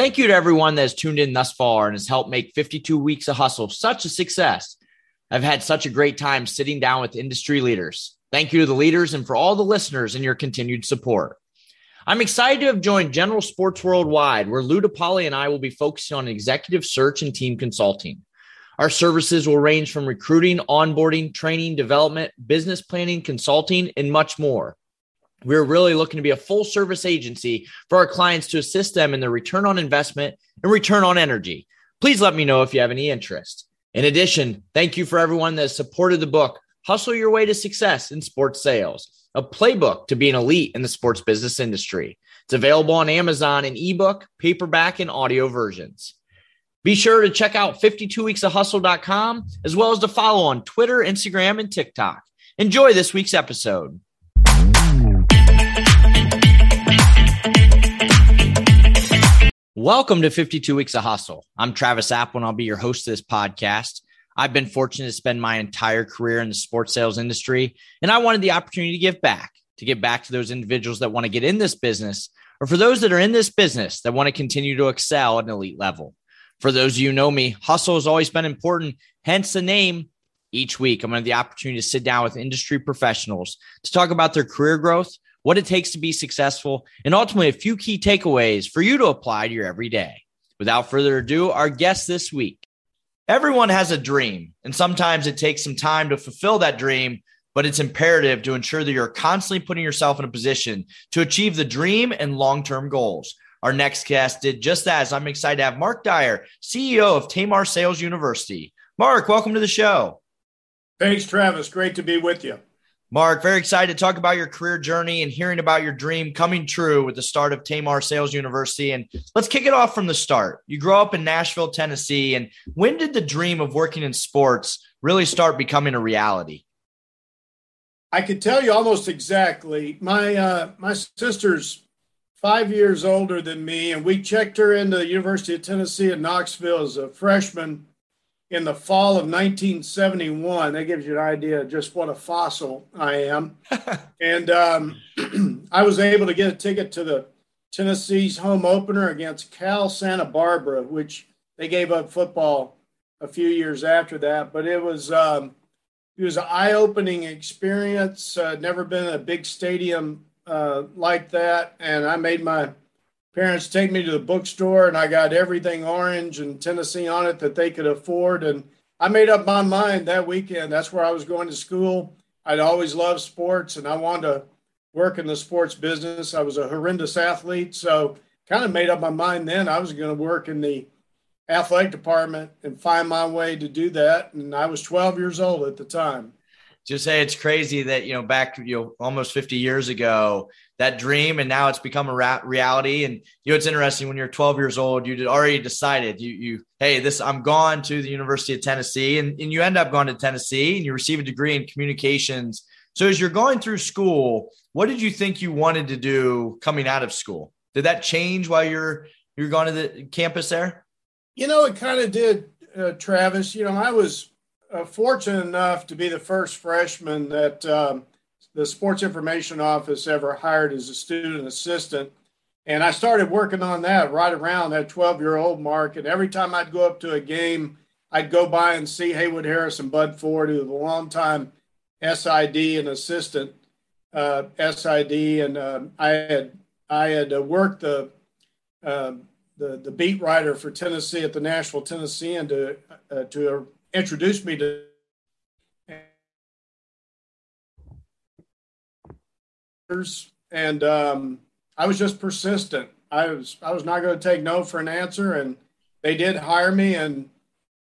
Thank you to everyone that has tuned in thus far and has helped make 52 Weeks of Hustle such a success. I've had such a great time sitting down with industry leaders. Thank you to the leaders and for all the listeners and your continued support. I'm excited to have joined General Sports Worldwide, where Lou DePauly and I will be focusing on executive search and team consulting. Our services will range from recruiting, onboarding, training, development, business planning, consulting, and much more. We're really looking to be a full-service agency for our clients to assist them in their return on investment and return on energy. Please let me know if you have any interest. In addition, thank you for everyone that has supported the book, Hustle Your Way to Success in Sports Sales, a playbook to be an elite in the sports business industry. It's available on Amazon in ebook, paperback, and audio versions. Be sure to check out 52weeksofhustle.com, as well as to follow on Twitter, Instagram, and TikTok. Enjoy this week's episode. Welcome to 52 Weeks of Hustle. I'm Travis Appel, and I'll be your host of this podcast. I've been fortunate to spend my entire career in the sports sales industry, and I wanted the opportunity to give back, to get back to those individuals that want to get in this business, or for those that are in this business that want to continue to excel at an elite level. For those of you who know me, hustle has always been important, hence the name. Each week, I'm going to have the opportunity to sit down with industry professionals to talk about their career growth, what it takes to be successful, and ultimately a few key takeaways for you to apply to your everyday. Without further ado, our guest this week. Everyone has a dream, and sometimes it takes some time to fulfill that dream, but it's imperative to ensure that you're constantly putting yourself in a position to achieve the dream and long-term goals. Our next guest did just that, as I'm excited to have Mark Dyer, CEO of Taymar Sales University. Mark, welcome to the show. Thanks, Travis. Great to be with you. Mark, very excited to talk about your career journey and hearing about your dream coming true with the start of Taymar Sales University. And let's kick it off from the start. You grew up in Nashville, Tennessee. And when did the dream of working in sports really start becoming a reality? I could tell you almost exactly. My sister's 5 years older than me, and we checked her into the University of Tennessee in Knoxville as a freshman in the fall of 1971. That gives you an idea of just what a fossil I am. And I was able to get a ticket to the Tennessee's home opener against Cal Santa Barbara, which they gave up football a few years after that. But it was an eye-opening experience. Never been in a big stadium like that. And I made my parents take me to the bookstore, and I got everything orange and Tennessee on it that they could afford. And I made up my mind that weekend. That's where I was going to school. I'd always loved sports, and I wanted to work in the sports business. I was a horrendous athlete, so kind of made up my mind then I was going to work in the athletic department and find my way to do that. And I was 12 years old at the time. Just say it's crazy that, back, almost 50 years ago, that dream, and now it's become a reality. And, it's interesting, when you're 12 years old, you already decided I'm gone to the University of Tennessee, and you end up going to Tennessee and you receive a degree in communications. So as you're going through school, what did you think you wanted to do coming out of school? Did that change while you're going to the campus there? It kind of did, Travis. I was fortunate enough to be the first freshman that the sports information office ever hired as a student assistant. And I started working on that right around that 12-year-old mark. And every time I'd go up to a game, I'd go by and see Haywood Harris and Bud Ford, who was a longtime SID and assistant SID. And I had worked the beat writer for Tennessee at the Nashville Tennessean to introduce me to and I was just persistent. I was not going to take no for an answer, and they did hire me, and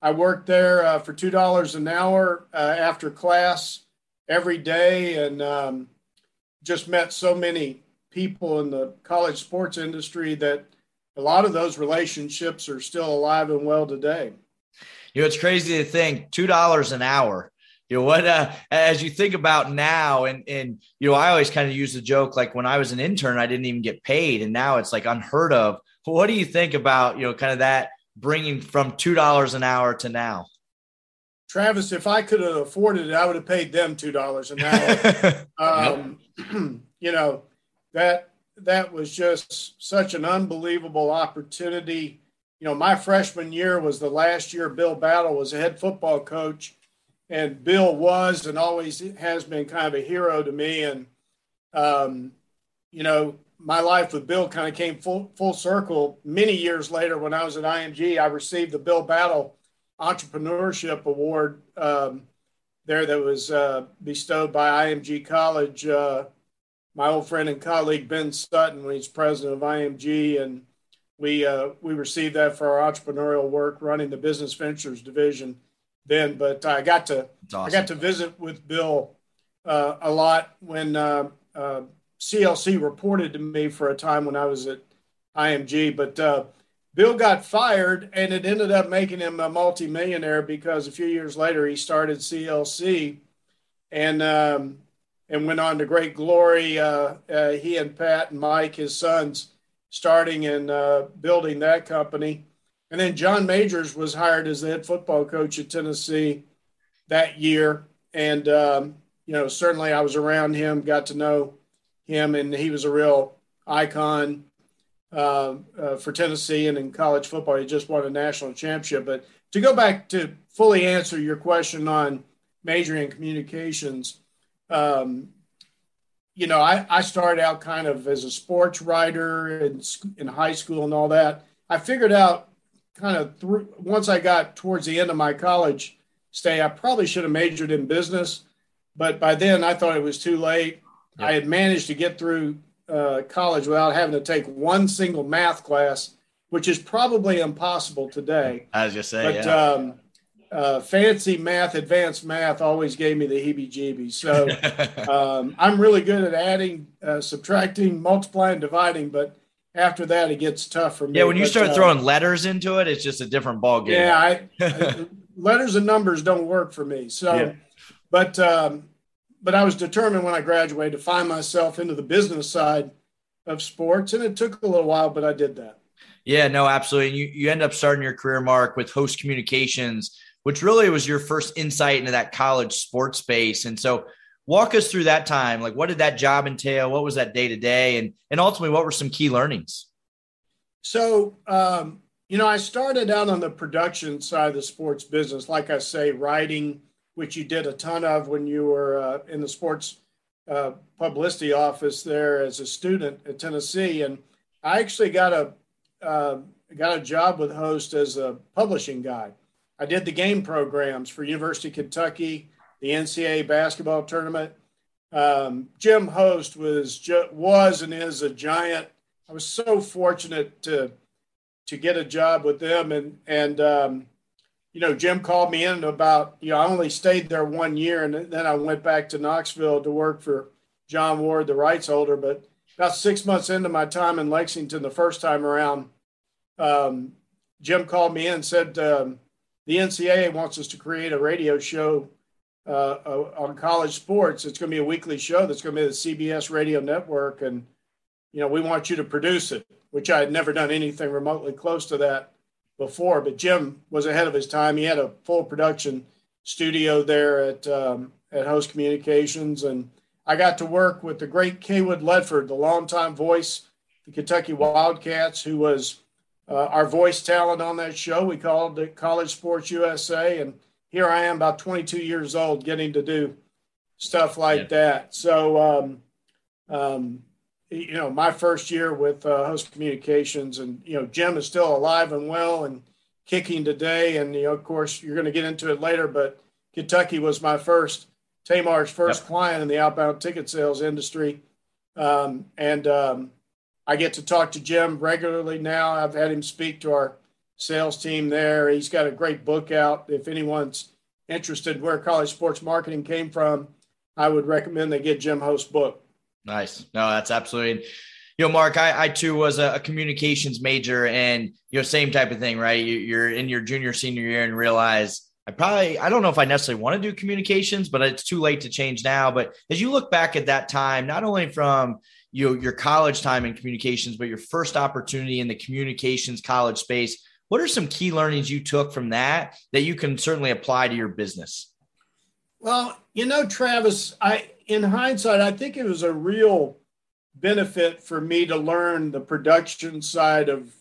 I worked there for $2 an hour after class every day, and just met so many people in the college sports industry that a lot of those relationships are still alive and well today. It's crazy to think $2 an hour. As you think about now, and I always kind of use the joke, like when I was an intern, I didn't even get paid. And now it's like unheard of. But what do you think about, kind of that bringing from $2 an hour to now? Travis, if I could have afforded it, I would have paid them $2 an hour. That that was just such an unbelievable opportunity. You know, my freshman year was the last year Bill Battle was a head football coach, and Bill was and always has been kind of a hero to me. And, you know, my life with Bill kind of came full circle. Many years later, when I was at IMG, I received the Bill Battle Entrepreneurship Award there that was bestowed by IMG College. My old friend and colleague, Ben Sutton, when he's president of IMG, and we received that for our entrepreneurial work running the business ventures division then. But I got to visit with Bill a lot when CLC reported to me for a time when I was at IMG. But Bill got fired, and it ended up making him a multimillionaire because a few years later he started CLC, and went on to great glory. He and Pat and Mike, his sons, starting and building that company. And then John Majors was hired as the head football coach at Tennessee that year. And, you know, certainly I was around him, got to know him, and he was a real icon for Tennessee and in college football. He just won a national championship. But to go back to fully answer your question on majoring in communications, you know, I started out kind of as a sports writer in high school and all that. I figured out kind of once I got towards the end of my college stay, I probably should have majored in business, but by then I thought it was too late. Yeah. I had managed to get through college without having to take one single math class, which is probably impossible today. I was just saying, but, yeah. Fancy math, advanced math always gave me the heebie-jeebies. So I'm really good at adding, subtracting, multiplying, dividing, but after that, it gets tough for me. Yeah, when you start throwing letters into it, it's just a different ballgame. Yeah, letters and numbers don't work for me. So, yeah. But I was determined when I graduated to find myself into the business side of sports, and it took a little while, but I did that. Yeah, no, absolutely. And you end up starting your career, Mark, with Host Communications, which really was your first insight into that college sports space. And so walk us through that time. Like, what did that job entail? What was that day to day? And ultimately, what were some key learnings? So, you know, I started out on the production side of the sports business. Like I say, writing, which you did a ton of when you were in the sports publicity office there as a student at Tennessee. And I actually got a job with Host as a publishing guy. I did the game programs for University of Kentucky, the NCAA basketball tournament. Jim Host was and is a giant. I was so fortunate to get a job with them. And you know, Jim called me in about, you know, I only stayed there 1 year, and then I went back to Knoxville to work for John Ward, the rights holder. But about 6 months into my time in Lexington the first time around, Jim called me in and said, the NCAA wants us to create a radio show on college sports. It's going to be a weekly show that's going to be the CBS Radio Network. And, you know, we want you to produce it, which I had never done anything remotely close to that before. But Jim was ahead of his time. He had a full production studio there at Host Communications. And I got to work with the great Kaywood Ledford, the longtime voice of the Kentucky Wildcats, who was our voice talent on that show. We called it College Sports USA. And here I am about 22 years old getting to do stuff like that. So, you know, my first year with Host Communications, and, you know, Jim is still alive and well and kicking today. And, you know, of course, you're going to get into it later, but Kentucky was my Taymar's first client in the outbound ticket sales industry. I get to talk to Jim regularly now. I've had him speak to our sales team there. He's got a great book out. If anyone's interested where college sports marketing came from, I would recommend they get Jim Host's book. Nice. No, that's absolutely. You know, Mark, I too was a communications major, and, you know, same type of thing, right? You're in your junior, senior year and realize, I don't know if I necessarily want to do communications, but it's too late to change now. But as you look back at that time, not only from, you know, your college time in communications, but your first opportunity in the communications college space, what are some key learnings you took from that you can certainly apply to your business? Well, you know, Travis, in hindsight, I think it was a real benefit for me to learn the production side of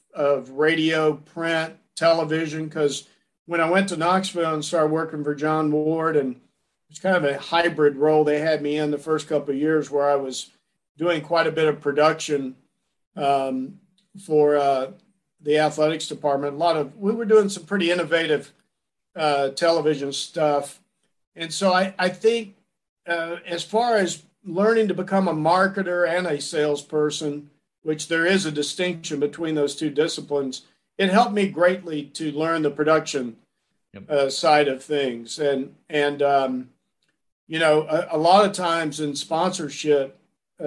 radio, print, television, because when I went to Knoxville and started working for John Ward, and it's kind of a hybrid role they had me in the first couple of years where I was doing quite a bit of production for the athletics department. We were doing some pretty innovative television stuff. And so I think as far as learning to become a marketer and a salesperson, which there is a distinction between those two disciplines, it helped me greatly to learn the production side of things. And you know, a lot of times in sponsorship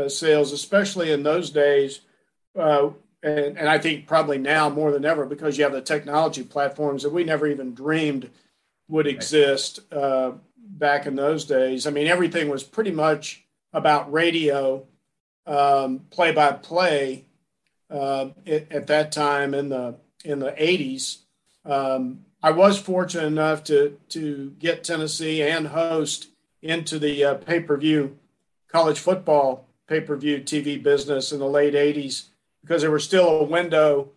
sales, especially in those days, and I think probably now more than ever, because you have the technology platforms that we never even dreamed would exist back in those days. I mean, everything was pretty much about radio, play-by-play at that time in the 80s. I was fortunate enough to get Tennessee and Host into the pay-per-view, college football pay-per-view TV business in the late 80s, because there was still a window.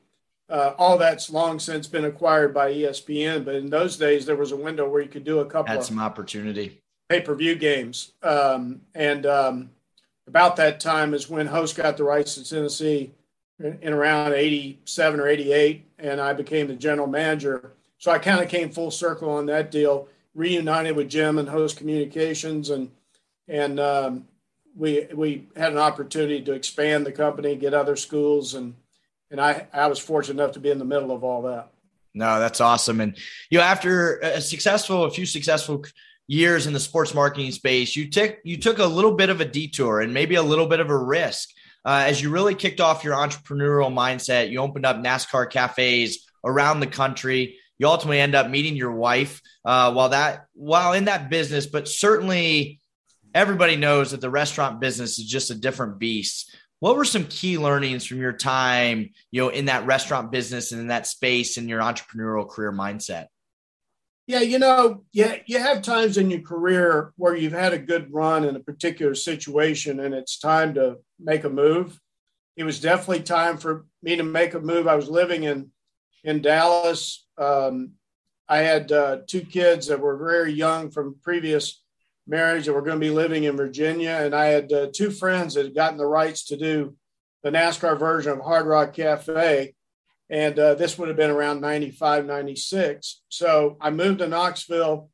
All that's long since been acquired by ESPN, but in those days there was a window where you could do a couple of some opportunity pay-per-view games. And about that time is when Host got the rights to Tennessee in around 87 or 88, and I became the general manager. So I kind of came full circle on that deal, reunited with Jim and Host Communications, and we had an opportunity to expand the company, get other schools, and I was fortunate enough to be in the middle of all that. No, that's awesome. And you know, after a few successful years in the sports marketing space, you took a little bit of a detour and maybe a little bit of a risk as you really kicked off your entrepreneurial mindset. You opened up NASCAR cafes around the country. You ultimately end up meeting your wife while in that business, but certainly everybody knows that the restaurant business is just a different beast. What were some key learnings from your time, you know, in that restaurant business and in that space and your entrepreneurial career mindset? Yeah, you know, you have times in your career where you've had a good run in a particular situation and it's time to make a move. It was definitely time for me to make a move. I was living in Dallas. I had two kids that were very young from previous marriage that were going to be living in Virginia. And I had two friends that had gotten the rights to do the NASCAR version of Hard Rock Cafe. And this would have been around 95, 96. So I moved to Knoxville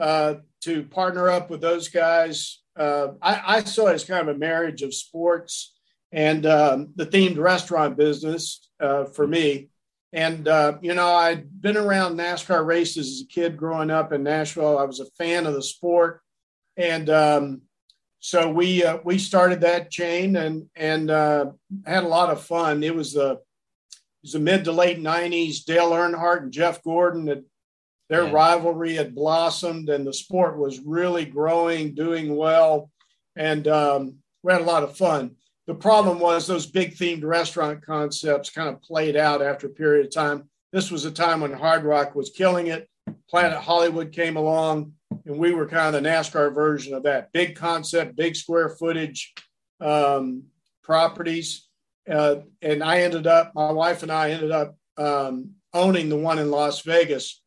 to partner up with those guys. I saw it as kind of a marriage of sports and the themed restaurant business for me. And, you know, I'd been around NASCAR races as a kid growing up in Nashville. I was a fan of the sport. And so we started that chain and had a lot of fun. It was the mid to late 90s. Dale Earnhardt and Jeff Gordon, their rivalry had blossomed, and the sport was really growing, doing well, and we had a lot of fun. The problem was those big themed restaurant concepts kind of played out after a period of time. This was a time when Hard Rock was killing it. Planet Hollywood came along, and we were kind of the NASCAR version of that. Big concept, big square footage properties. And my wife and I ended up owning the one in Las Vegas.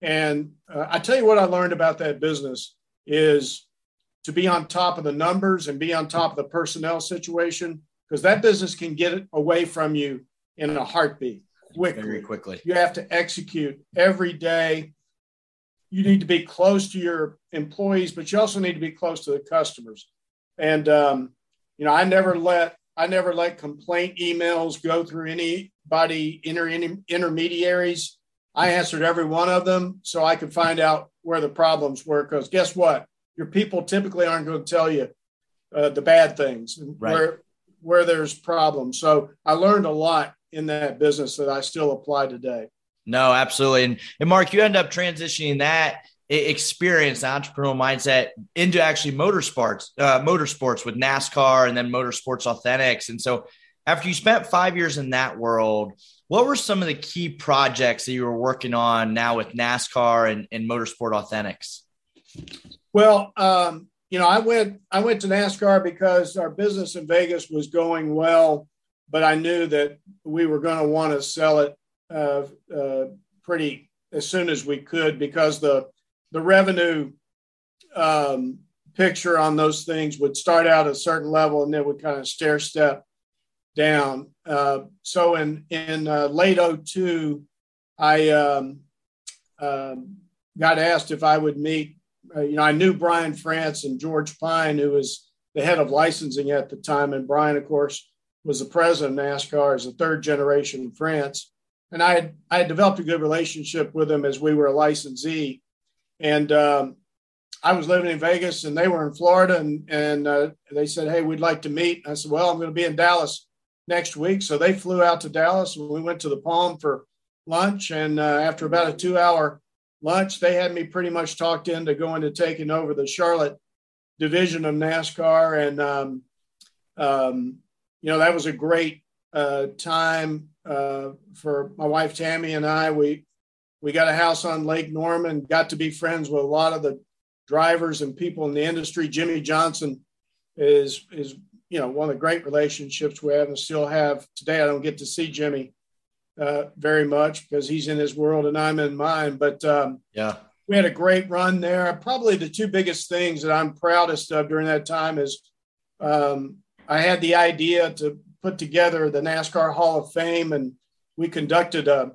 And I tell you what I learned about that business is to be on top of the numbers and be on top of the personnel situation, because that business can get away from you in a heartbeat quickly. Very quickly. You have to execute every day. You need to be close to your employees, but you also need to be close to the customers. And, you know, I never let complaint emails go through anybody, intermediaries. I answered every one of them so I could find out where the problems were, because guess what? Your people typically aren't going to tell you the bad things, right, where there's problems. So I learned a lot in that business that I still apply today. No, absolutely. And Mark, you end up transitioning that experience, the entrepreneurial mindset, into actually motorsports with NASCAR and then Motorsports Authentics. And so after you spent 5 years in that world, what were some of the key projects that you were working on now with NASCAR and Motorsport Authentics? Well, you know, I went to NASCAR because our business in Vegas was going well, but I knew that we were going to want to sell it pretty as soon as we could, because the revenue picture on those things would start out at a certain level and then would kind of stair step down. So in late 2002, I got asked if I would meet, I knew Brian France and George Pine, who was the head of licensing at the time. And Brian, of course, was the president of NASCAR as a third generation France. And I had developed a good relationship with him as we were a licensee. And I was living in Vegas and they were in Florida, and they said, "Hey, we'd like to meet." I said, "Well, I'm going to be in Dallas next week." So they flew out to Dallas and we went to the Palm for lunch. And after about a 2-hour lunch, they had me pretty much talked into going to taking over the Charlotte division of NASCAR. And, that was a great time for my wife, Tammy, and I. We got a house on Lake Norman, got to be friends with a lot of the drivers and people in the industry. Jimmy Johnson is one of the great relationships we have and still have today. I don't get to see Jimmy very much because he's in his world and I'm in mine. But we had a great run there. Probably the two biggest things that I'm proudest of during that time is I had the idea to put together the NASCAR Hall of Fame, and we conducted a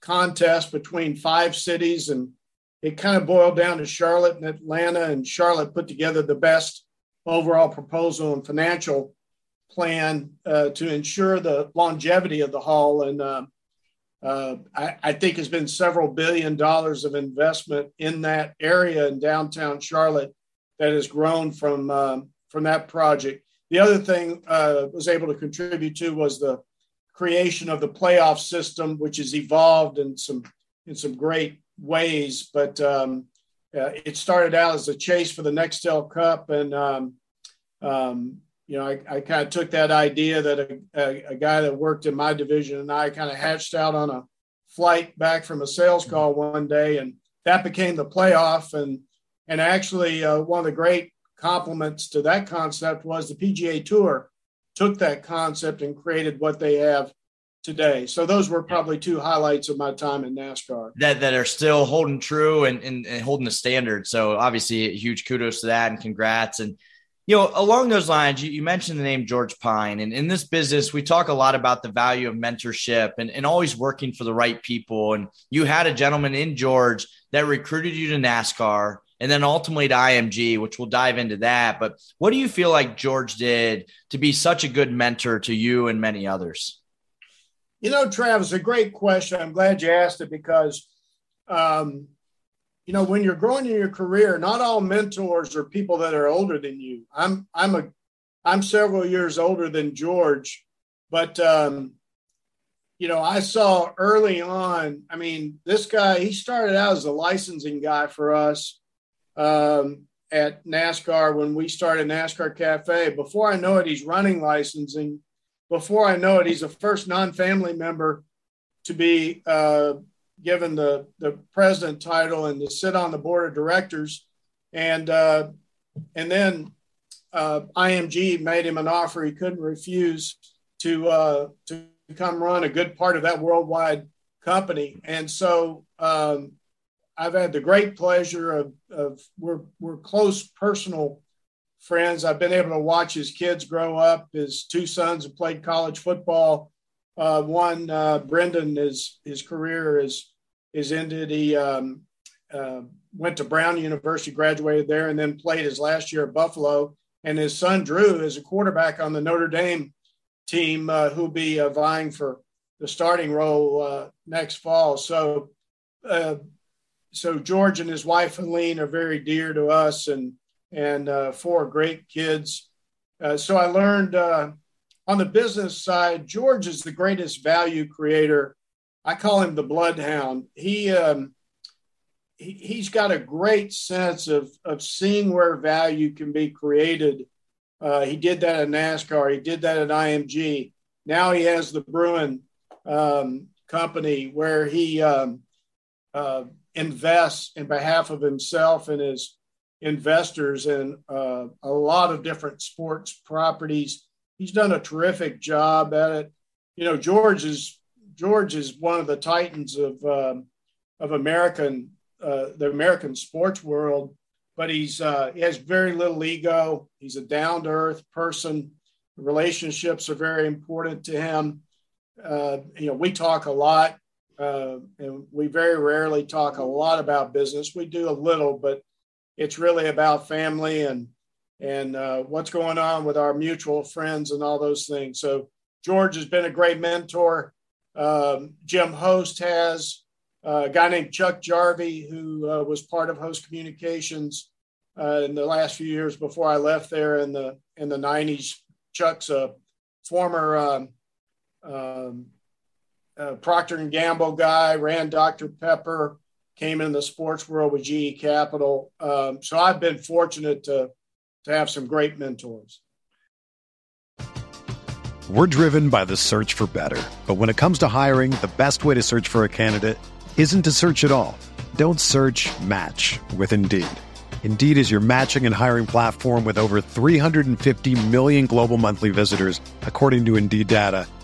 contest between 5 cities, and it kind of boiled down to Charlotte and Atlanta, and Charlotte put together the best overall proposal and financial plan to ensure the longevity of the hall. And I think there's been several $billions of investment in that area in downtown Charlotte that has grown from that project. The other thing I was able to contribute to was the creation of the playoff system, which has evolved in some great ways, but it started out as a chase for the Nextel Cup. And, I kind of took that idea that a guy that worked in my division and I kind of hatched out on a flight back from a sales call one day, and that became the playoff. And actually one of the great compliments to that concept was the PGA Tour took that concept and created what they have today. So those were probably two highlights of my time in NASCAR that are still holding true and holding the standard. So obviously huge kudos to that and congrats. And, along those lines, you mentioned the name George Pine, and in this business, we talk a lot about the value of mentorship and always working for the right people. And you had a gentleman in George that recruited you to NASCAR and then ultimately to IMG, which we'll dive into that. But what do you feel like George did to be such a good mentor to you and many others? Travis, a great question. I'm glad you asked it because, when you're growing in your career, not all mentors are people that are older than you. I'm several years older than George, but, I saw early on, this guy, he started out as a licensing guy for us. At NASCAR when we started NASCAR Cafe. Before I know it, he's running licensing. Before I know it, he's the first non-family member to be given the president title and to sit on the board of directors. And then IMG made him an offer he couldn't refuse to come run a good part of that worldwide company. And so I've had the great pleasure of we're close personal friends. I've been able to watch his kids grow up. His 2 sons have played college football. Brendan, his career is ended. He went to Brown University, graduated there, and then played his last year at Buffalo. And his son, Drew, is a quarterback on the Notre Dame team who'll be vying for the starting role next fall. So George and his wife, Helene, are very dear to us and 4 great kids. So I learned on the business side, George is the greatest value creator. I call him the bloodhound. He's got a great sense of seeing where value can be created. He did that at NASCAR. He did that at IMG. Now he has the Bruin company where he invests in behalf of himself and his investors in a lot of different sports properties. He's done a terrific job at it. You know, George is one of the titans of American the American sports world, but he has very little ego. He's a down-to-earth person. Relationships are very important to him. You know, we talk a lot, and we very rarely talk a lot about business. We do a little, but it's really about family and what's going on with our mutual friends and all those things. So George has been a great mentor. Jim Host has a guy named Chuck Jarvie, who was part of Host Communications in the last few years before I left there in the 90s. Chuck's a former Procter & Gamble guy, ran Dr. Pepper, came in the sports world with GE Capital. So I've been fortunate to have some great mentors. We're driven by the search for better. But when it comes to hiring, the best way to search for a candidate isn't to search at all. Don't search, match with Indeed. Indeed is your matching and hiring platform with over 350 million global monthly visitors, according to Indeed data,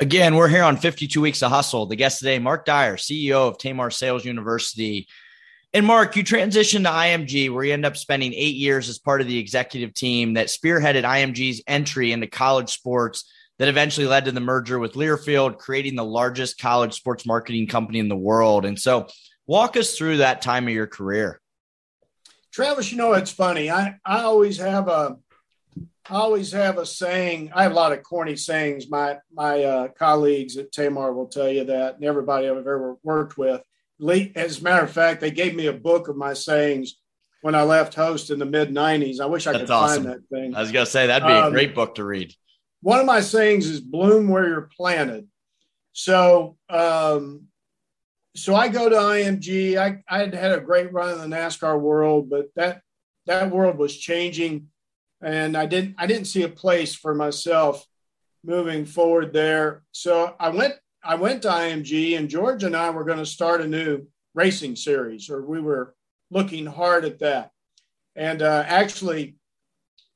Again, we're here on 52 Weeks of Hustle. The guest today, Mark Dyer, CEO of Taymar Sales University. And Mark, you transitioned to IMG, where you end up spending 8 years as part of the executive team that spearheaded IMG's entry into college sports that eventually led to the merger with Learfield, creating the largest college sports marketing company in the world. And so walk us through that time of your career. Travis, you know, it's funny. I always have a saying. I have a lot of corny sayings. My colleagues at Taymar will tell you that, and everybody I've ever worked with. As a matter of fact, they gave me a book of my sayings when I left Host in the mid-90s. I wish I could find that thing. I was going to say, that'd be a great book to read. One of my sayings is bloom where you're planted. So I go to IMG. I had a great run in the NASCAR world, but that world was changing. And I didn't see a place for myself moving forward there. So I went to IMG, and George and I were going to start a new racing series, or we were looking hard at that. And actually,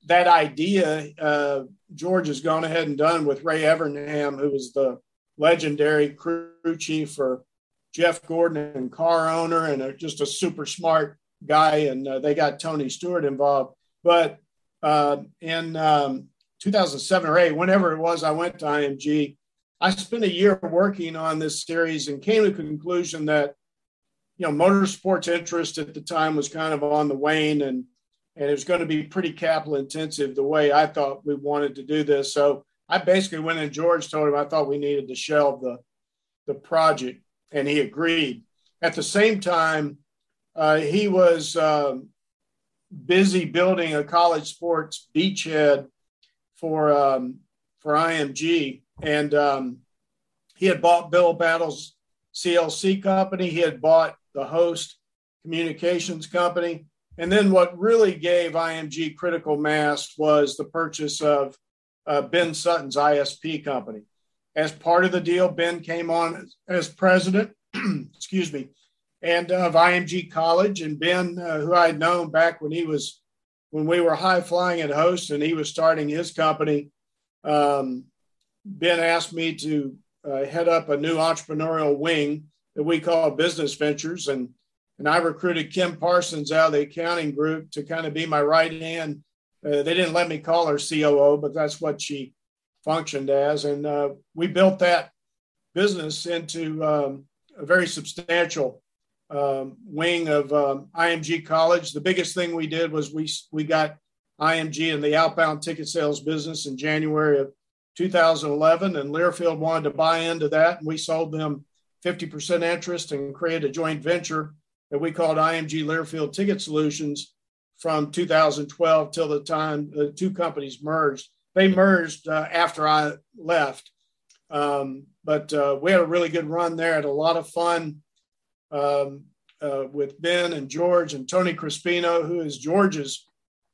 that idea, George has gone ahead and done with Ray Evernham, who was the legendary crew chief for Jeff Gordon and car owner, and just a super smart guy. And they got Tony Stewart involved. But in 2007 or 8, whenever it was, I went to IMG. I spent a year working on this series and came to the conclusion that, you know, motorsports interest at the time was kind of on the wane, and it was going to be pretty capital intensive the way I thought we wanted to do this. So I basically went, and George told him I thought we needed to shelve the project, and he agreed. At the same time, he was busy building a college sports beachhead for IMG. And he had bought Bill Battle's CLC company. He had bought the Host Communications company. And then what really gave IMG critical mass was the purchase of Ben Sutton's ISP company. As part of the deal, Ben came on as president, excuse me, and of IMG College. And Ben, who I had known back when we were high flying at Host, and he was starting his company. Ben asked me to head up a new entrepreneurial wing that we call Business Ventures. And I recruited Kim Parsons out of the accounting group to kind of be my right hand They didn't let me call her COO, but that's what she functioned as. And we built that business into a very substantial wing of IMG College. The biggest thing we did was we got IMG in the outbound ticket sales business in January of 2011, and Learfield wanted to buy into that, and we sold them 50% interest and created a joint venture that we called IMG Learfield Ticket Solutions from 2012 till the time the two companies merged. They merged after I left, but we had a really good run there. Had a lot of fun with Ben and George and Tony Crispino, who is George's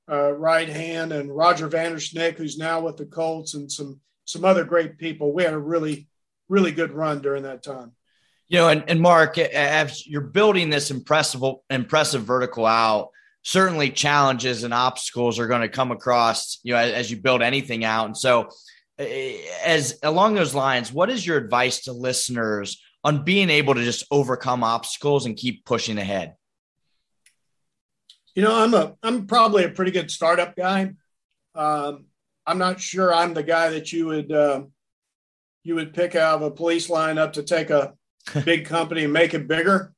right hand, and Roger Vandersnick, who's now with the Colts, and some other great people. We had a really, really good run during that time. You know, and Mark, as you're building this impressive vertical out, certainly challenges and obstacles are going to come across, you know, as you build anything out. And so as along those lines, what is your advice to listeners on being able to just overcome obstacles and keep pushing ahead? You know, I'm probably a pretty good startup guy. I'm not sure I'm the guy that you would pick out of a police lineup to take a big company and make it bigger.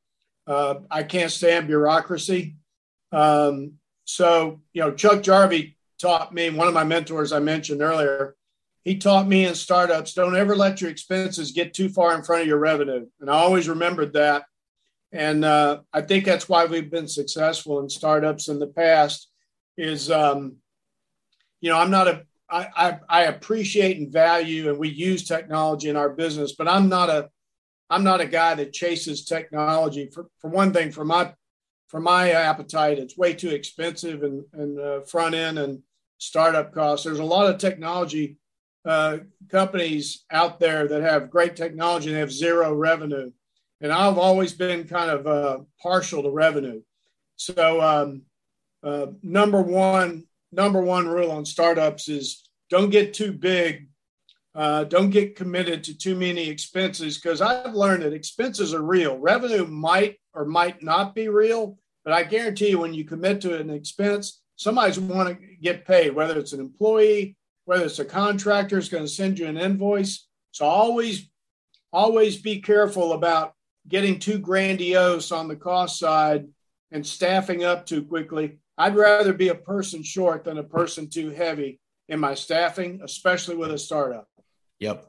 I can't stand bureaucracy. So, you know, Chuck Jarvie taught me, one of my mentors I mentioned earlier, he taught me in startups, don't ever let your expenses get too far in front of your revenue. And I always remembered that. And I think that's why we've been successful in startups in the past is, you know, I appreciate and value, and we use technology in our business, but I'm not a guy that chases technology. For one thing, for my appetite, it's way too expensive and front end and startup costs. There's a lot of technology companies out there that have great technology and have zero revenue. And I've always been kind of partial to revenue. So number one rule on startups is don't get too big. Don't get committed to too many expenses, because I've learned that expenses are real. Revenue might or might not be real, but I guarantee you when you commit to an expense, somebody's want to get paid, whether it's an employee, whether it's a contractor is going to send you an invoice. So always be careful about getting too grandiose on the cost side and staffing up too quickly. I'd rather be a person short than a person too heavy in my staffing, especially with a startup. Yep.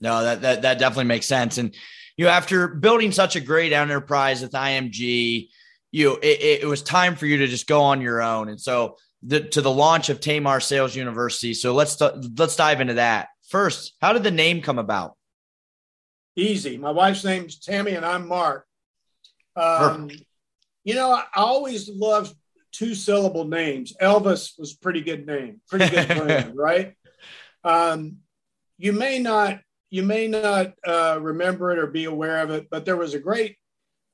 No, that definitely makes sense. And you know, after building such a great enterprise with IMG, it was time for you to just go on your own. And so to the launch of Taymar Sales University. So let's dive into that. First, how did the name come about? Easy. My wife's name's Tammy and I'm Mark. You know, I always loved two-syllable names. Elvis was pretty good name, pretty good brand, right? You may not remember it or be aware of it, but there was a great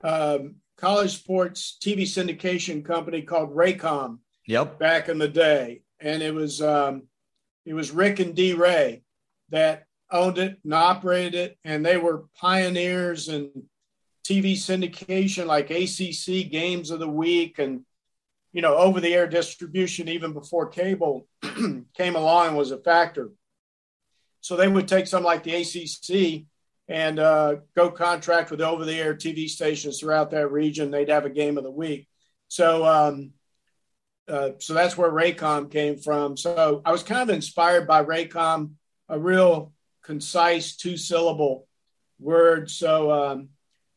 college sports TV syndication company called Raycom. Yep. Back in the day, and it was Rick and D. Ray that owned it and operated it, and they were pioneers in TV syndication, like ACC Games of the Week and, you know, over-the-air distribution, even before cable came along and was a factor. So they would take something like the ACC and go contract with over-the-air TV stations throughout that region. They'd have a game of the week. So so that's where Raycom came from. So I was kind of inspired by Raycom, a real concise two-syllable word. So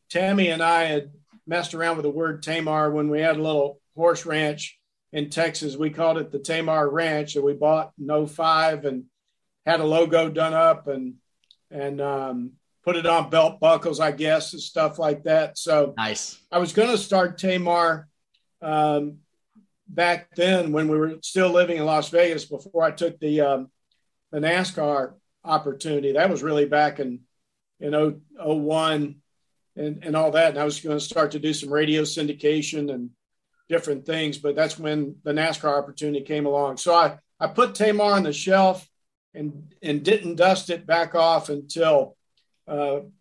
Tammy and I had messed around with the word Taymar when we had a little horse ranch in Texas. We called it the Taymar Ranch, and we bought in 05 and had a logo done up and put it on belt buckles, I guess, and stuff like that. So nice. I was going to start Taymar back then when we were still living in Las Vegas before I took the NASCAR opportunity. That was really back in 01 and all that. And I was going to start to do some radio syndication and different things, but that's when the NASCAR opportunity came along. So I put Taymar on the shelf and didn't dust it back off until 3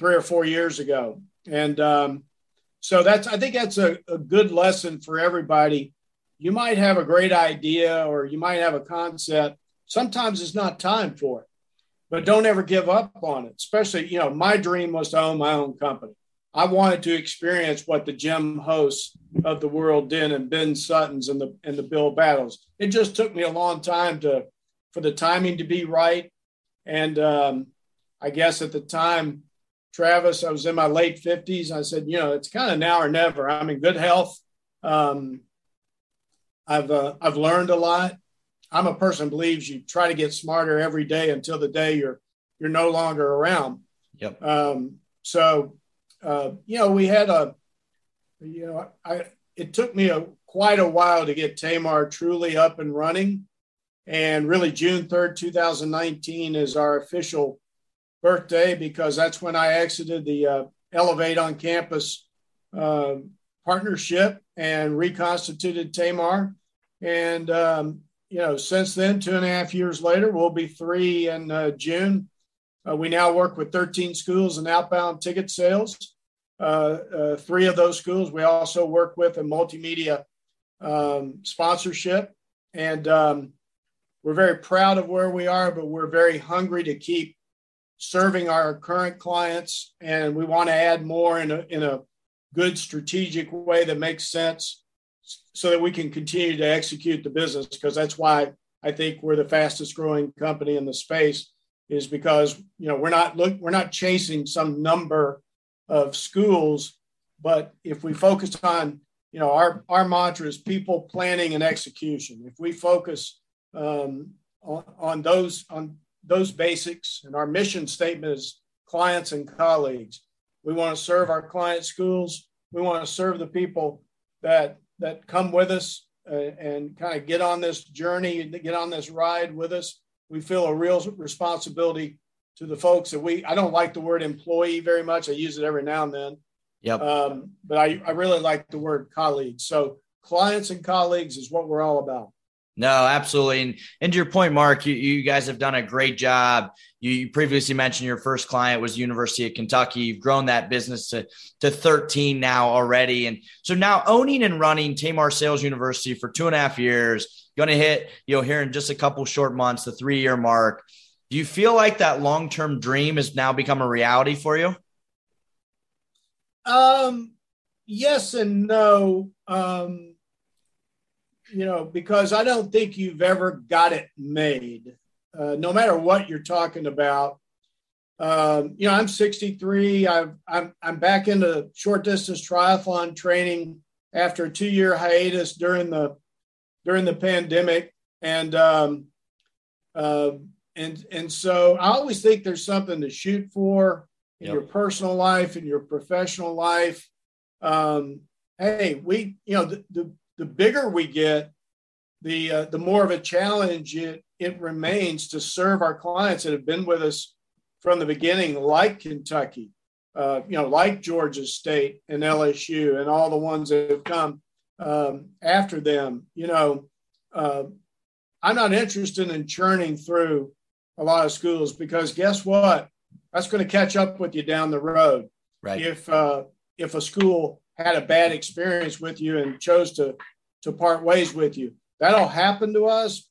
or 4 years ago. And so I think that's a good lesson for everybody You might have a great idea or you might have a concept. Sometimes it's not time for it, but don't ever give up on it. Especially, you know, my dream was to own my own company. I wanted to experience what the Jim Hosts of the world did and Ben Suttons and the Bill Battles. It just took me a long time for the timing to be right. And I guess at the time, Travis, I was in my late 50s. I said, you know, it's kind of now or never. I'm in good health. I've learned a lot. I'm a person who believes you try to get smarter every day until the day you're no longer around. Yep. You know, we had it took me quite a while to get Taymar truly up and running. And really June 3rd, 2019 is our official birthday, because that's when I exited the Elevate on Campus partnership and reconstituted Taymar. And, you know, since then, 2.5 years later, we'll be 3 in June. We now work with 13 schools in outbound ticket sales. 3 of those schools we also work with in multimedia sponsorship. And we're very proud of where we are, but we're very hungry to keep serving our current clients. And we want to add more in a good strategic way that makes sense so that we can continue to execute the business, because that's why I think we're the fastest growing company in the space, is because, you know, we're not chasing some number of schools, but if we focus on, you know, our mantra is people, planning, and execution. If we focus on those basics, and our mission statement is clients and colleagues. We want to serve our client schools. We want to serve the people that come with us and kind of get on this journey and get on this ride with us. We feel a real responsibility to the folks that I don't like the word employee very much. I use it every now and then. Yep. But I really like the word colleagues. So clients and colleagues is what we're all about. No, absolutely. And to your point, Mark, you guys have done a great job. You previously mentioned your first client was University of Kentucky. You've grown that business to 13 now already. And so now owning and running Taymar Sales University for 2.5 years, going to hit, you know, here in just a couple short months, the 3-year mark. Do you feel like that long-term dream has now become a reality for you? Yes and no. You know, because I don't think you've ever got it made, no matter what you're talking about. You know, I'm 63. I'm back into short distance triathlon training after a 2-year hiatus during the pandemic. And so I always think there's something to shoot for in your personal life and your professional life. Hey, the bigger we get, the more of a challenge it remains to serve our clients that have been with us from the beginning, like Kentucky, you know, like Georgia State and LSU and all the ones that have come after them. You know, I'm not interested in churning through a lot of schools, because guess what? That's going to catch up with you down the road. Right. If a school had a bad experience with you and chose to part ways with you. That'll happen to us,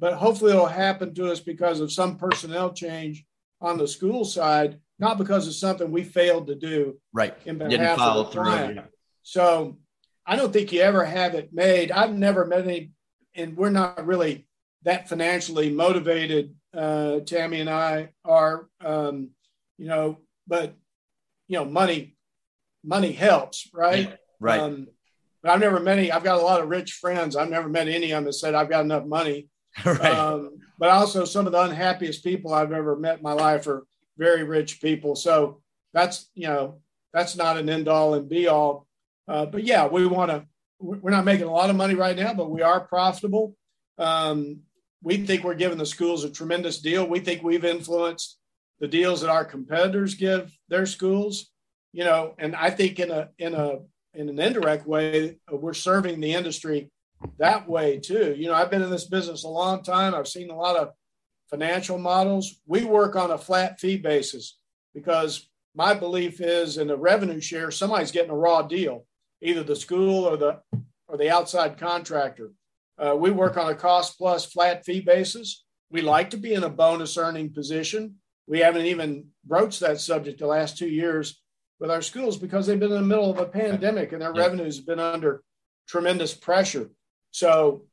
but hopefully it'll happen to us because of some personnel change on the school side, not because of something we failed to do. Right. In behalf Didn't follow of the through. Client. Yeah. So I don't think you ever have it made. I've never met any, and we're not really that financially motivated. Tammy and I are, you know, but, you know, money helps, right? Yeah, right. But I've got a lot of rich friends. I've never met any of them that said I've got enough money. Right. But also some of the unhappiest people I've ever met in my life are very rich people. So that's, you know, that's not an end all and be all. But yeah, we're not making a lot of money right now, but we are profitable. We think we're giving the schools a tremendous deal. We think we've influenced the deals that our competitors give their schools. You know, and I think in an indirect way, we're serving the industry that way too. You know, I've been in this business a long time. I've seen a lot of financial models. We work on a flat fee basis because my belief is in a revenue share, somebody's getting a raw deal, either the school or the or the outside contractor. We work on a cost plus flat fee basis. We like to be in a bonus earning position. We haven't even broached that subject the last 2 years with our schools because they've been in the middle of a pandemic and their revenues have been under tremendous pressure. So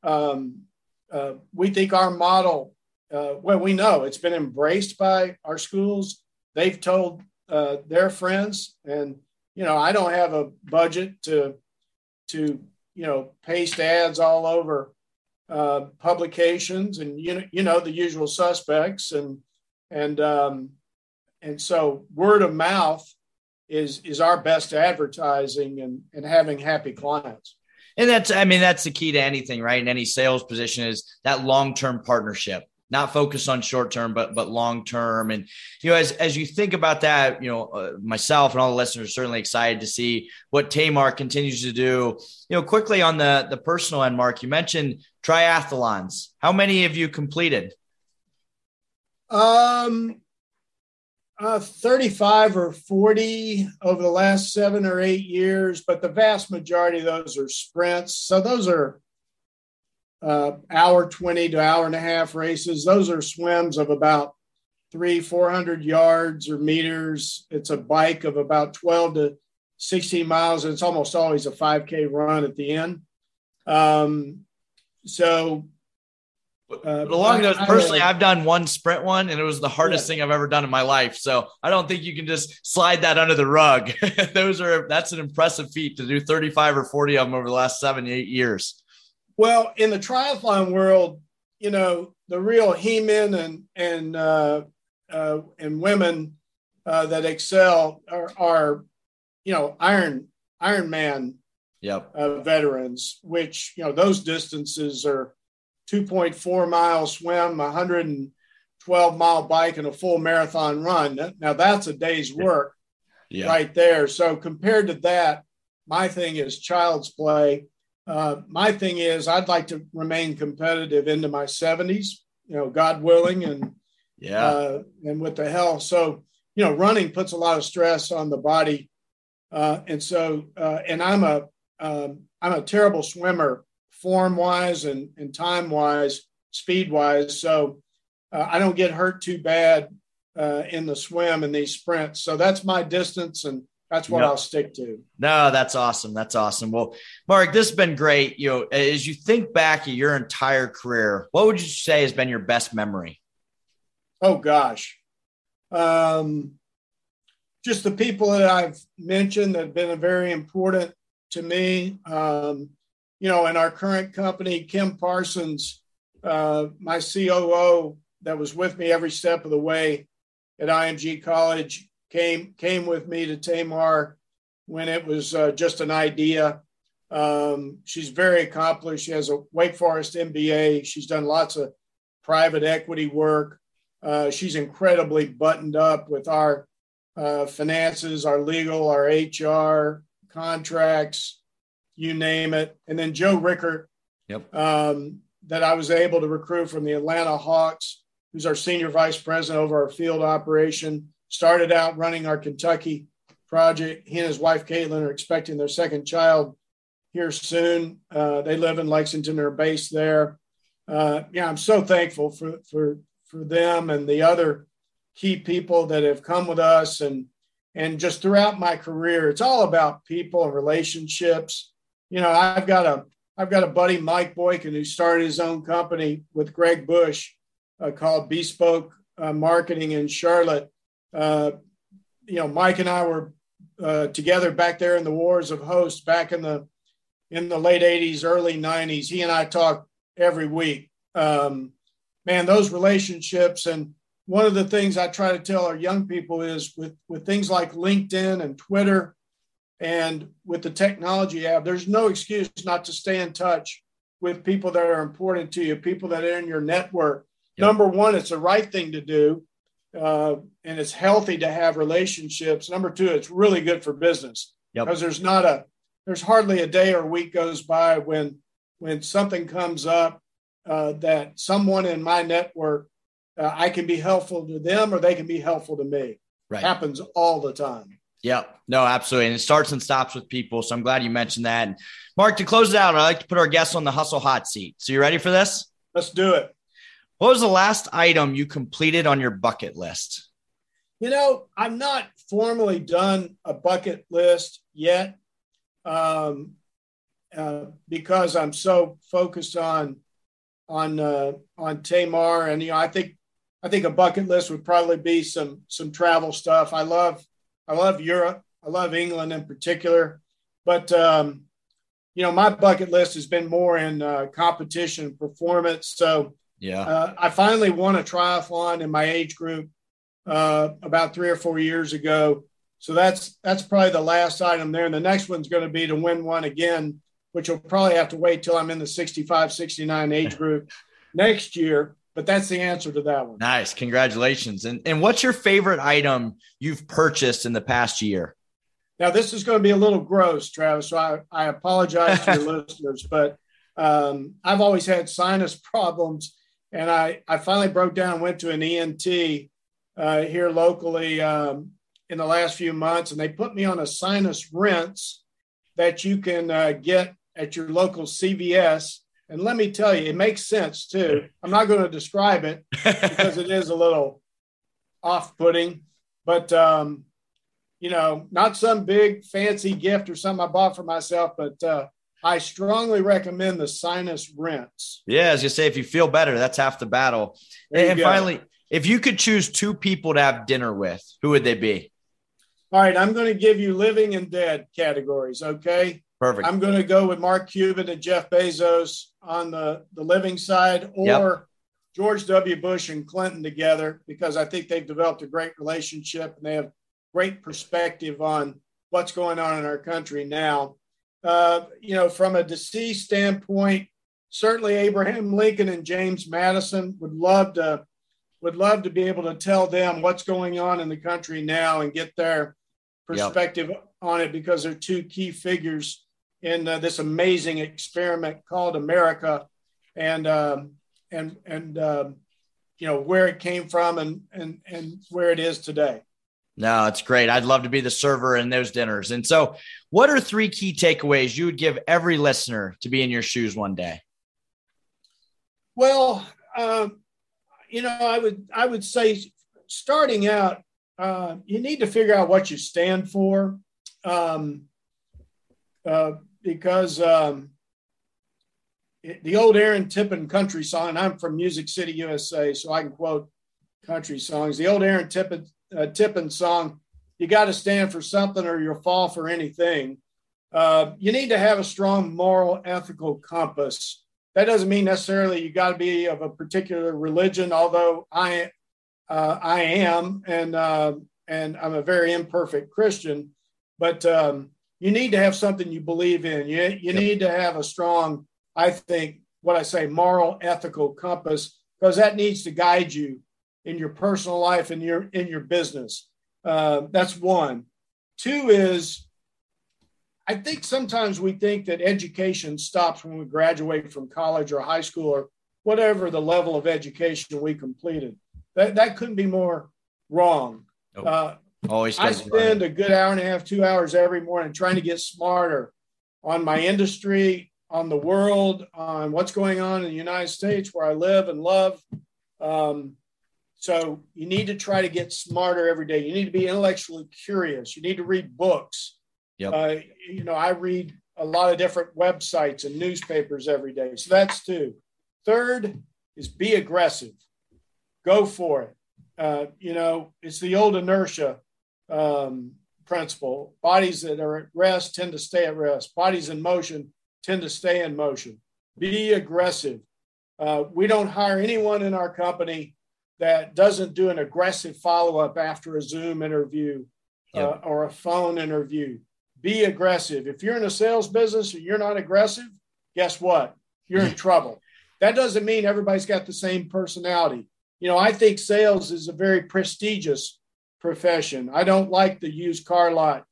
we think our model, well, we know it's been embraced by our schools. They've told their friends, and, you know, I don't have a budget to you know, paste ads all over publications and, you know, the usual suspects. And so word of mouth is our best advertising and having happy clients. And that's, I mean, that's the key to anything, right? In any sales position is that long-term partnership, not focus on short-term, but long-term. And, you know, as you think about that, you know, myself and all the listeners are certainly excited to see what Taymar continues to do. You know, quickly on the personal end, Mark, you mentioned triathlons. How many have you completed? 35 or 40 over the last 7 or 8 years, but the vast majority of those are sprints. So those are hour 20 to hour and a half races. Those are swims of about 400 yards or meters. It's a bike of about 12 to 16 miles. And it's almost always a 5K run at the end. But along those, personally, I've done one sprint one, and it was the hardest thing I've ever done in my life. So I don't think you can just slide that under the rug. That's an impressive feat to do 35 or 40 of them over the last 7 to 8 years. Well, in the triathlon world, you know, the real he-men and women that excel are you know, Ironman veterans, which, you know, those distances are 2.4 mile swim, 112 mile bike, and a full marathon run. Now that's a day's work right there. So compared to that, my thing is child's play. My thing is I'd like to remain competitive into my 70s, you know, God willing, and and with the health. So, you know, running puts a lot of stress on the body, and so and I'm a terrible swimmer, form-wise and time-wise, speed-wise. So I don't get hurt too bad in the swim and these sprints. So that's my distance, and that's what I'll stick to. No, that's awesome. That's awesome. Well, Mark, this has been great. You know, as you think back at your entire career, what would you say has been your best memory? Oh, gosh. Just the people that I've mentioned that have been very important to me. You know, in our current company, Kim Parsons, my COO that was with me every step of the way at IMG College, came with me to Taymar when it was just an idea. She's very accomplished. She has a Wake Forest MBA. She's done lots of private equity work. She's incredibly buttoned up with our finances, our legal, our HR, contracts, you name it. And then Joe Rickert, that I was able to recruit from the Atlanta Hawks, who's our senior vice president over our field operation, started out running our Kentucky project. He and his wife, Caitlin, are expecting their second child here soon. They live in Lexington, they're based there. I'm so thankful for them and the other key people that have come with us. And just throughout my career, it's all about people and relationships. You know, I've got a buddy, Mike Boykin, who started his own company with Greg Bush called Bespoke Marketing in Charlotte. You know, Mike and I were together back there in the wars of Host back in the late 80s, early 90s. He and I talked every week. Man, those relationships. And one of the things I try to tell our young people is with things like LinkedIn and Twitter, and with the technology app, there's no excuse not to stay in touch with people that are important to you, people that are in your network. Yep. Number one, it's the right thing to do, and it's healthy to have relationships. Number two, it's really good for business because there's hardly a day or week goes by when something comes up that someone in my network, I can be helpful to them or they can be helpful to me. Right. Happens all the time. Yeah, no, absolutely. And it starts and stops with people. So I'm glad you mentioned that. And Mark, to close it out, I'd like to put our guests on the hustle hot seat. So you ready for this? Let's do it. What was the last item you completed on your bucket list? You know, I've not formally done a bucket list yet because I'm so focused on Taymar. And, you know, I think a bucket list would probably be some travel stuff. I love Europe. I love England in particular. But, you know, my bucket list has been more in competition and performance. So yeah, I finally won a triathlon in my age group about 3 or 4 years ago. So that's probably the last item there. And the next one's going to be to win one again, which will probably have to wait till I'm in the 65, 69 age group next year. But that's the answer to that one. Nice. Congratulations. And what's your favorite item you've purchased in the past year? Now, this is going to be a little gross, Travis, so I apologize to your listeners, but I've always had sinus problems, and I finally broke down and went to an ENT here locally in the last few months, and they put me on a sinus rinse that you can get at your local CVS. And let me tell you, it makes sense too. I'm not going to describe it because it is a little off-putting, but you know, not some big fancy gift or something I bought for myself, but I strongly recommend the sinus rinse. Yeah. As you say, if you feel better, that's half the battle. And finally, if you could choose two people to have dinner with, who would they be? All right. I'm going to give you living and dead categories. Okay. Perfect. I'm going to go with Mark Cuban and Jeff Bezos on the living side, or yep, George W. Bush and Clinton together, because I think they've developed a great relationship and they have great perspective on what's going on in our country now. You know, from a deceased standpoint, certainly Abraham Lincoln and James Madison, would love to be able to tell them what's going on in the country now and get their perspective yep on it, because they're two key figures in this amazing experiment called America, and you know, where it came from and where it is today. No, it's great. I'd love to be the server in those dinners. And so, what are three key takeaways you would give every listener to be in your shoes one day? Well, you know, I would say starting out, you need to figure out what you stand for, because the old Aaron Tippin country song, and I'm from Music City, USA, so I can quote country songs. The old Aaron Tippin song, you got to stand for something or you'll fall for anything. You need to have a strong moral, ethical compass. That doesn't mean necessarily you got to be of a particular religion, although I am, and I'm a very imperfect Christian, but you need to have something you believe in. You need to have a strong, I think, what I say, moral, ethical compass, because that needs to guide you in your personal life and in your business. That's one. Two is, I think sometimes we think that education stops when we graduate from college or high school or whatever the level of education we completed. That couldn't be more wrong. Nope. Always. I spend a good hour and a half, 2 hours every morning trying to get smarter on my industry, on the world, on what's going on in the United States where I live and love. So you need to try to get smarter every day. You need to be intellectually curious. You need to read books. Yep. You know, I read a lot of different websites and newspapers every day. So that's two. Third is be aggressive. Go for it. You know, it's the old inertia principle. Bodies that are at rest tend to stay at rest. Bodies in motion tend to stay in motion. Be aggressive. We don't hire anyone in our company that doesn't do an aggressive follow-up after a Zoom interview or a phone interview. Be aggressive. If you're in a sales business and you're not aggressive, guess what? You're in trouble. That doesn't mean everybody's got the same personality. You know, I think sales is a very prestigious profession. I don't like the used car lot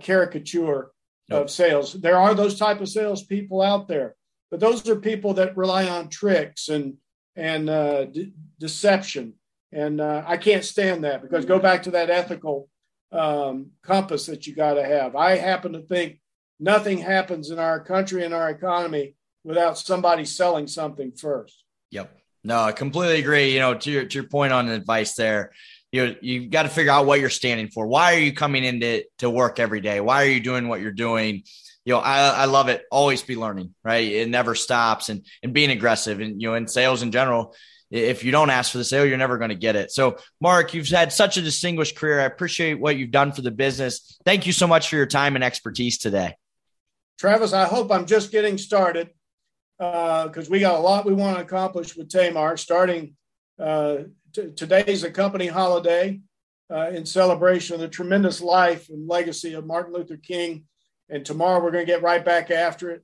caricature of sales. There are those type of salespeople out there, but those are people that rely on tricks and deception. And I can't stand that, because go back to that ethical compass that you got to have. I happen to think nothing happens in our country and our economy without somebody selling something first. Yep. No, I completely agree. You know, to your point on advice there, you've got to figure out what you're standing for. Why are you coming into work every day? Why are you doing what you're doing? You know, I love it. Always be learning, right? It never stops, and being aggressive, and, in sales in general, if you don't ask for the sale, you're never going to get it. So Mark, you've had such a distinguished career. I appreciate what you've done for the business. Thank you so much for your time and expertise today. Travis, I hope I'm just getting started, because we got a lot we want to accomplish with Taymar, starting today's a company holiday in celebration of the tremendous life and legacy of Martin Luther King. And tomorrow we're going to get right back after it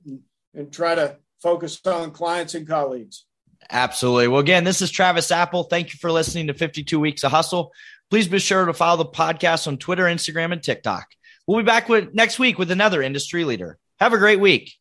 and try to focus on clients and colleagues. Absolutely. Well, again, this is Travis Apple. Thank you for listening to 52 Weeks of Hustle. Please be sure to follow the podcast on Twitter, Instagram, and TikTok. We'll be back next week with another industry leader. Have a great week.